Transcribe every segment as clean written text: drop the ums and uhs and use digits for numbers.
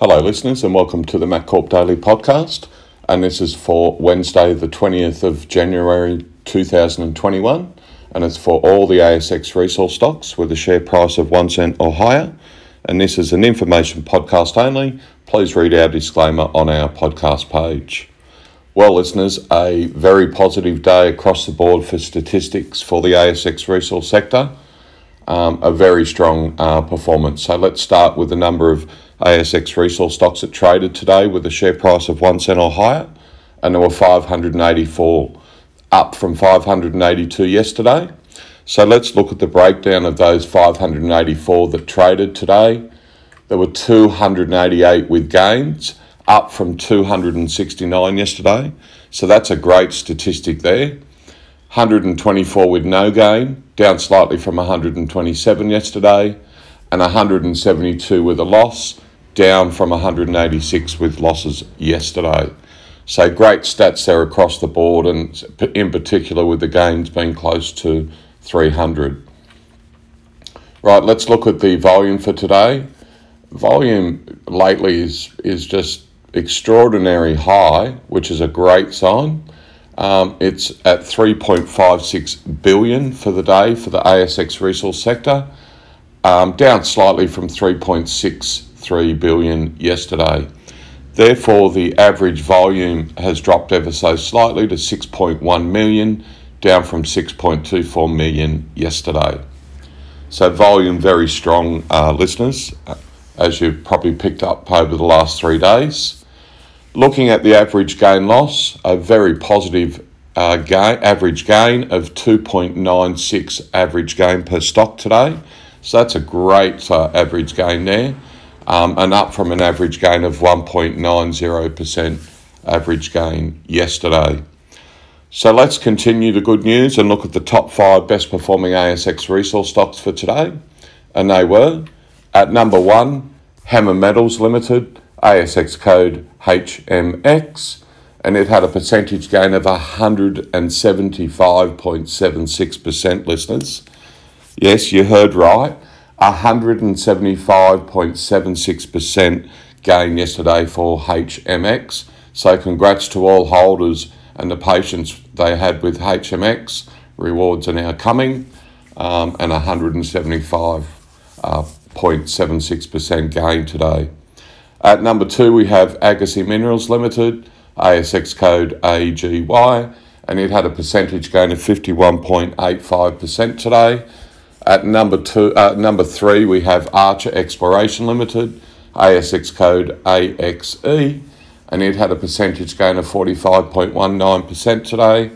Hello listeners and welcome to the MacCorp Daily Podcast, and this is for Wednesday the 20th of January 2021, and it's for all the ASX resource stocks with a share price of 1 cent or higher, and this is an information podcast only. Please read our disclaimer on our podcast page. Well listeners, a very positive day across the board for statistics for the ASX resource sector, a very strong performance. So let's start with a number of ASX resource stocks that traded today with a share price of 1 cent or higher, and there were 584, up from 582 yesterday. So let's look at the breakdown of those 584 that traded today. There were 288 with gains, up from 269 yesterday. So that's a great statistic there. 124 with no gain, down slightly from 127 yesterday, and 172 with a loss, down from 186 with losses yesterday. So great stats there across the board, and in particular with the gains being close to 300. Right, let's look at the volume for today. Volume lately is just extraordinary high, which is a great sign. It's at 3.56 billion for the day for the ASX resource sector, down slightly from 3.63 billion yesterday. Therefore, the average volume has dropped ever so slightly to 6.1 million, down from 6.24 million yesterday. So volume very strong, listeners, as you've probably picked up over the last 3 days. Looking at the average gain loss, a very positive average gain of 2.96 average gain per stock today. So that's a great average gain there, and up from an average gain of 1.90% average gain yesterday. So let's continue the good news and look at the top five best performing ASX resource stocks for today. And they were, at number one, Hammer Metals Limited, ASX code HMX, and it had a percentage gain of 175.76%, listeners. Yes, you heard right, 175.76% gain yesterday for HMX. So congrats to all holders and the patience they had with HMX. Rewards are now coming, and 175.76% gain today. At number two, we have Agassiz Minerals Limited, ASX code AGY, and it had a percentage gain of 51.85% today. At number three, we have Archer Exploration Limited, ASX code AXE, and it had a percentage gain of 45.19% today.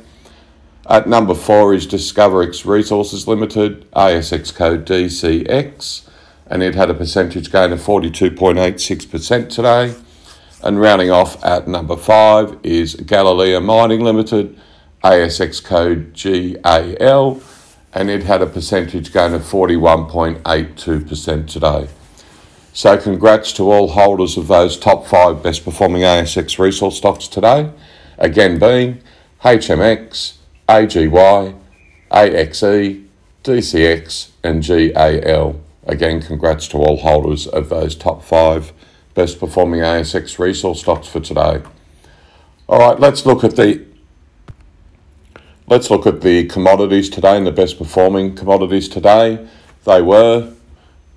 At number four is DiscoverX Resources Limited, ASX code DCX, and it had a percentage gain of 42.86% today. And rounding off at number five is Galileo Mining Limited, ASX code GAL, and it had a percentage gain of 41.82% today. So congrats to all holders of those top five best performing ASX resource stocks today, again being HMX, AGY, AXE, DCX and GAL. Again, congrats to all holders of those top five best performing ASX resource stocks for today. All right, let's look at the commodities today and the best performing commodities today. They were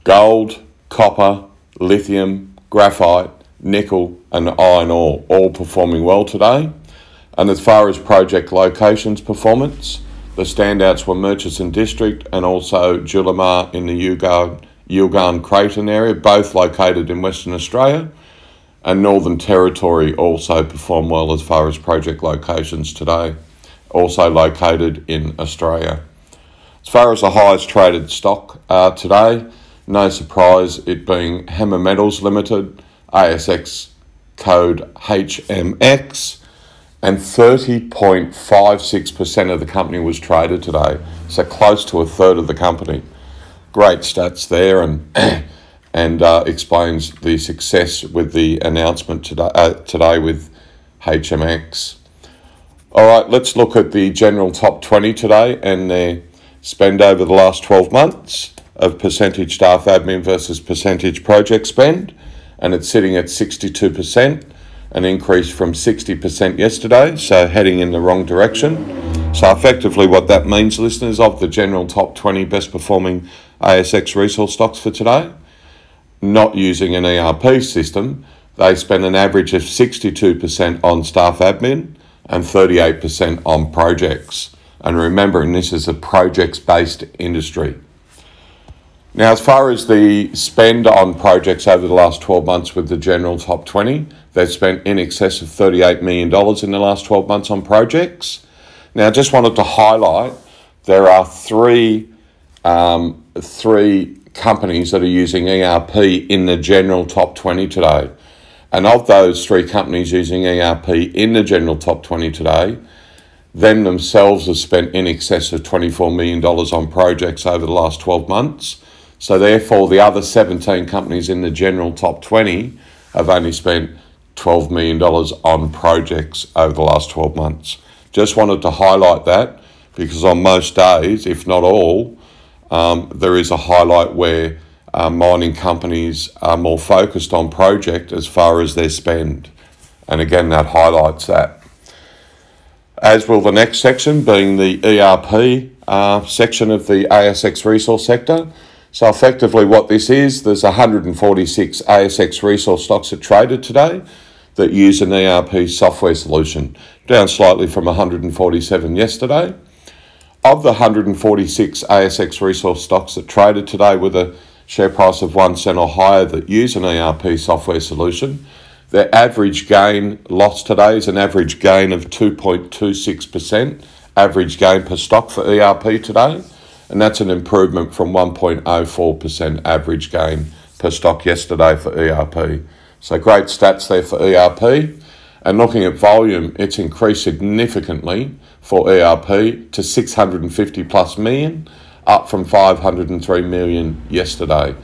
gold, copper, lithium, graphite, nickel and iron ore, all performing well today. And as far as project locations performance, the standouts were Murchison District and also Julimar in the Yilgarn Craton area, both located in Western Australia, and Northern Territory also performed well as far as project locations today, also located in Australia. As far as the highest traded stock today, no surprise it being Hammer Metals Limited, ASX code HMX, and 30.56% of the company was traded today, so close to a third of the company. Great stats there, and explains the success with the announcement today with HMX. All right, let's look at the general top 20 today and their spend over the last 12 months of percentage staff admin versus percentage project spend. and it's sitting at 62%, an increase from 60% yesterday, so heading in the wrong direction. So effectively what that means, listeners, of the general top 20 best performing ASX resource stocks for today, not using an ERP system, they spend an average of 62% on staff admin and 38% on projects. And remembering this is a projects-based industry. Now, as far as the spend on projects over the last 12 months with the general top 20, they've spent in excess of $38 million in the last 12 months on projects. Now, I just wanted to highlight there are three companies that are using ERP in the general top 20 today. And of those three companies using ERP in the general top 20 today, them themselves have spent in excess of $24 million on projects over the last 12 months. So therefore, the other 17 companies in the general top 20 have only spent $12 million on projects over the last 12 months. Just wanted to highlight that because on most days, if not all, there is a highlight where mining companies are more focused on project as far as their spend. And again, that highlights that. As will the next section, being the ERP section of the ASX resource sector. So effectively what this is, there's 146 ASX resource stocks that traded today that use an ERP software solution, down slightly from 147 yesterday. Of the 146 ASX resource stocks that traded today with a share price of 1 cent or higher that use an ERP software solution, their average gain loss today is an average gain of 2.26%, average gain per stock for ERP today, and that's an improvement from 1.04% average gain per stock yesterday for ERP. So great stats there for ERP. And looking at volume, it's increased significantly for ERP to 650 plus million, up from 503 million yesterday.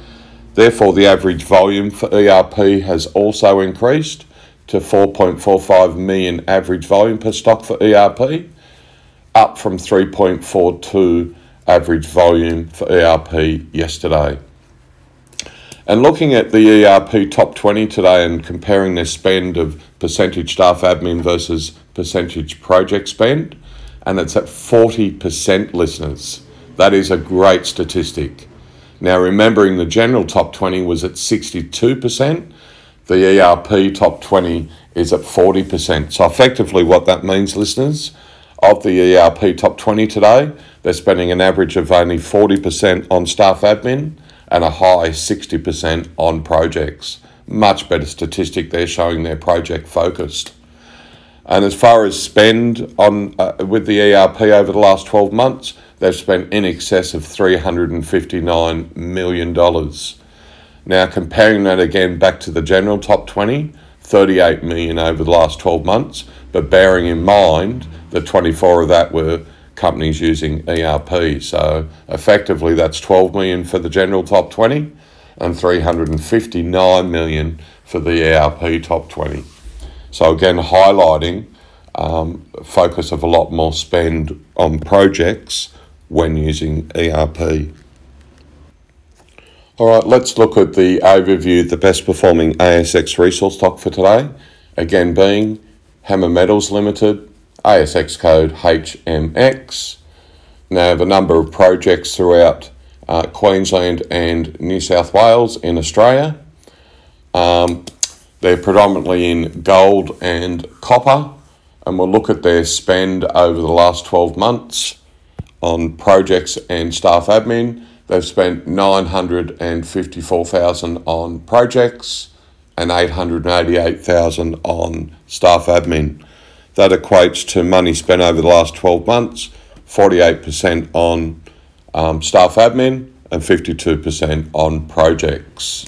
Therefore, the average volume for ERP has also increased to 4.45 million average volume per stock for ERP, up from 3.42 average volume for ERP yesterday. And looking at the ERP top 20 today and comparing their spend of percentage staff admin versus percentage project spend, and it's at 40%, listeners. That is a great statistic. Now, remembering the general top 20 was at 62%, the ERP top 20 is at 40%. So effectively what that means, listeners, of the ERP top 20 today, they're spending an average of only 40% on staff admin and a high 60% on projects. Much better statistic there, showing they're project focused. And as far as spend on with the ERP over the last 12 months, they've spent in excess of $359 million. Now, comparing that again back to the general top 20, $38 million over the last 12 months, but bearing in mind that 24 of that were companies using ERP. So effectively, that's $12 million for the general top 20 and $359 million for the ERP top 20. So again, highlighting focus of a lot more spend on projects when using ERP. All right, let's look at the overview, the best performing ASX resource stock for today, again being Hammer Metals Limited, ASX code HMX. Now, the number of projects throughout Queensland and New South Wales in Australia. They're predominantly in gold and copper, and we'll look at their spend over the last 12 months. On projects and staff admin, they've spent $954,000 on projects and $888,000 on staff admin. That equates to money spent over the last 12 months, 48% on staff admin and 52% on projects.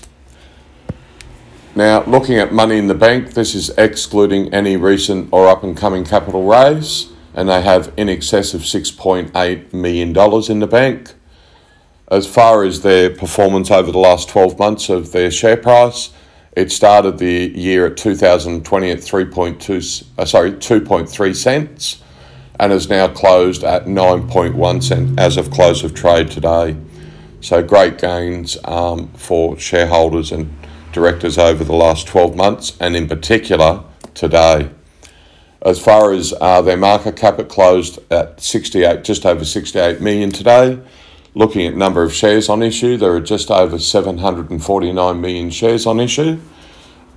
Now, looking at money in the bank, this is excluding any recent or up-and-coming capital raise, and they have in excess of $6.8 million in the bank. As far as their performance over the last 12 months of their share price, it started the year at 2020 at 2.3 cents, and is now closed at 9.1 cents as of close of trade today. So great gains for shareholders and directors over the last 12 months and in particular today. As far as their market cap, it closed at just over 68 million today. Looking at number of shares on issue, there are just over 749 million shares on issue.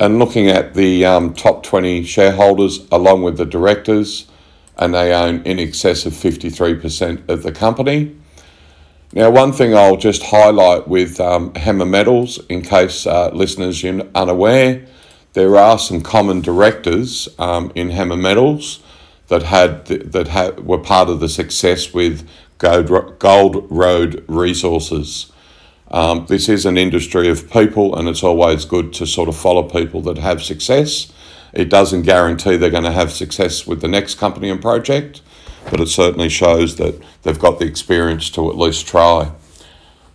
And looking at the top 20 shareholders along with the directors, and they own in excess of 53% of the company. Now, one thing I'll just highlight with Hammer Metals, in case listeners are unaware, there are some common directors in Hammer Metals that were part of the success with Gold Road Resources. This is an industry of people, and it's always good to sort of follow people that have success. It doesn't guarantee they're going to have success with the next company and project, but it certainly shows that they've got the experience to at least try.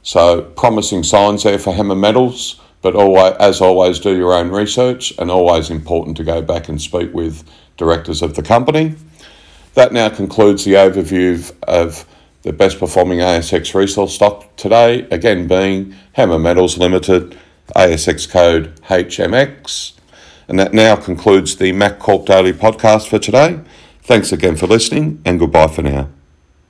So promising signs there for Hammer Metals, but always, as always, do your own research, and always important to go back and speak with directors of the company. That now concludes the overview of the best performing ASX resource stock today, again being Hammer Metals Limited, ASX code HMX. And that now concludes the MacCorp Daily Podcast for today. Thanks again for listening, and goodbye for now.